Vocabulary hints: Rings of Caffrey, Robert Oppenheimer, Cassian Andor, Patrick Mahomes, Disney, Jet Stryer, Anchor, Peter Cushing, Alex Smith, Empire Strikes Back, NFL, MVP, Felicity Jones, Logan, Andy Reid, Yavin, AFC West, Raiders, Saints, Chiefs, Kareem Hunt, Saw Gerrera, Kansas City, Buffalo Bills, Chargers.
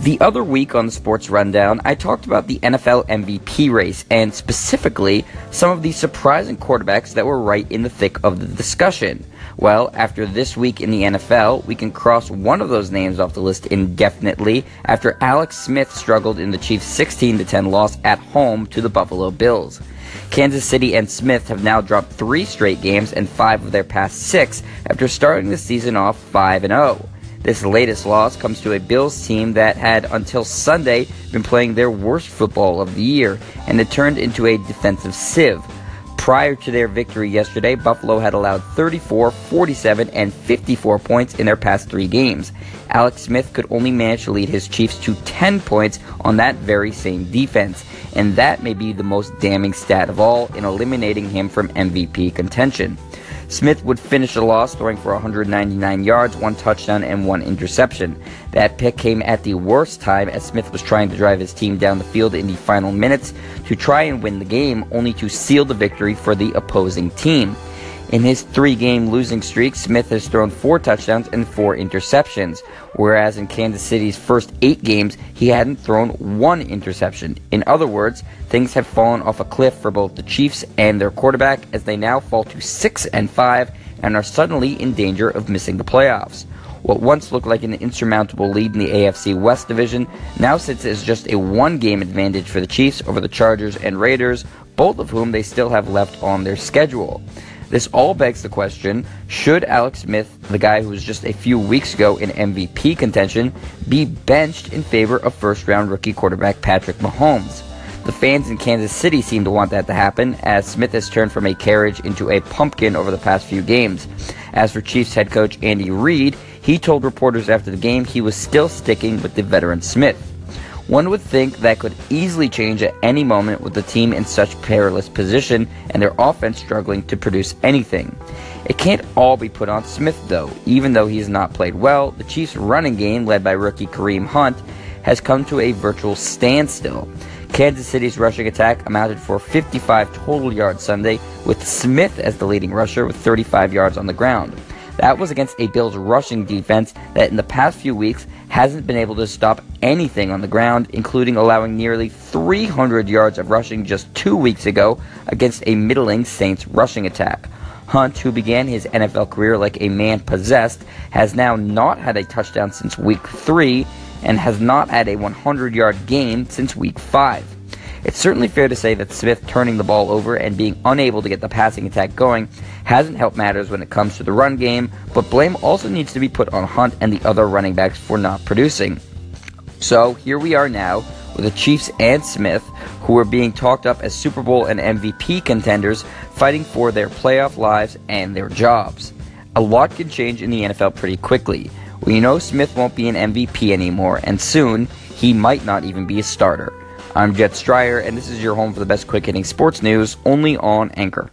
The other week on the Sports Rundown, I talked about the NFL MVP race, and specifically, some of the surprising quarterbacks that were right in the thick of the discussion. Well, after this week in the NFL, we can cross one of those names off the list indefinitely after Alex Smith struggled in the Chiefs' 16-10 loss at home to the Buffalo Bills. Kansas City and Smith have now dropped 3 straight games and 5 of their past 6 after starting the season off 5-0. This latest loss comes to a Bills team that had, until Sunday, been playing their worst football of the year, and it turned into a defensive sieve. Prior to their victory yesterday, Buffalo had allowed 34, 47, and 54 points in their past 3 games. Alex Smith could only manage to lead his Chiefs to 10 points on that very same defense, and that may be the most damning stat of all in eliminating him from MVP contention. Smith would finish the loss throwing for 199 yards, 1 touchdown, and 1 interception. That pick came at the worst time as Smith was trying to drive his team down the field in the final minutes to try and win the game, only to seal the victory for the opposing team. In his 3-game losing streak, Smith has thrown 4 touchdowns and 4 interceptions, whereas in Kansas City's first 8 games, he hadn't thrown 1 interception. In other words, things have fallen off a cliff for both the Chiefs and their quarterback, as they now fall to 6-5 and are suddenly in danger of missing the playoffs. What once looked like an insurmountable lead in the AFC West division now sits as just a 1-game advantage for the Chiefs over the Chargers and Raiders, both of whom they still have left on their schedule. This all begs the question, should Alex Smith, the guy who was just a few weeks ago in MVP contention, be benched in favor of first-round rookie quarterback Patrick Mahomes? The fans in Kansas City seem to want that to happen, as Smith has turned from a carriage into a pumpkin over the past few games. As for Chiefs head coach Andy Reid, he told reporters after the game he was still sticking with the veteran Smith. One would think that could easily change at any moment with the team in such perilous position and their offense struggling to produce anything. It can't all be put on Smith though. Even though he has not played well, the Chiefs' running game, led by rookie Kareem Hunt, has come to a virtual standstill. Kansas City's rushing attack amounted for 55 total yards Sunday, with Smith as the leading rusher with 35 yards on the ground. That was against a Bills rushing defense that in the past few weeks hasn't been able to stop anything on the ground, including allowing nearly 300 yards of rushing just 2 weeks ago against a middling Saints rushing attack. Hunt, who began his NFL career like a man possessed, has now not had a touchdown since week 3 and has not had a 100-yard game since week 5. It's certainly fair to say that Smith turning the ball over and being unable to get the passing attack going hasn't helped matters when it comes to the run game, but blame also needs to be put on Hunt and the other running backs for not producing. So here we are now with the Chiefs and Smith, who are being talked up as Super Bowl and MVP contenders, fighting for their playoff lives and their jobs. A lot can change in the NFL pretty quickly. We know Smith won't be an MVP anymore, and soon he might not even be a starter. I'm Jet Stryer, and this is your home for the best quick-hitting sports news, only on Anchor.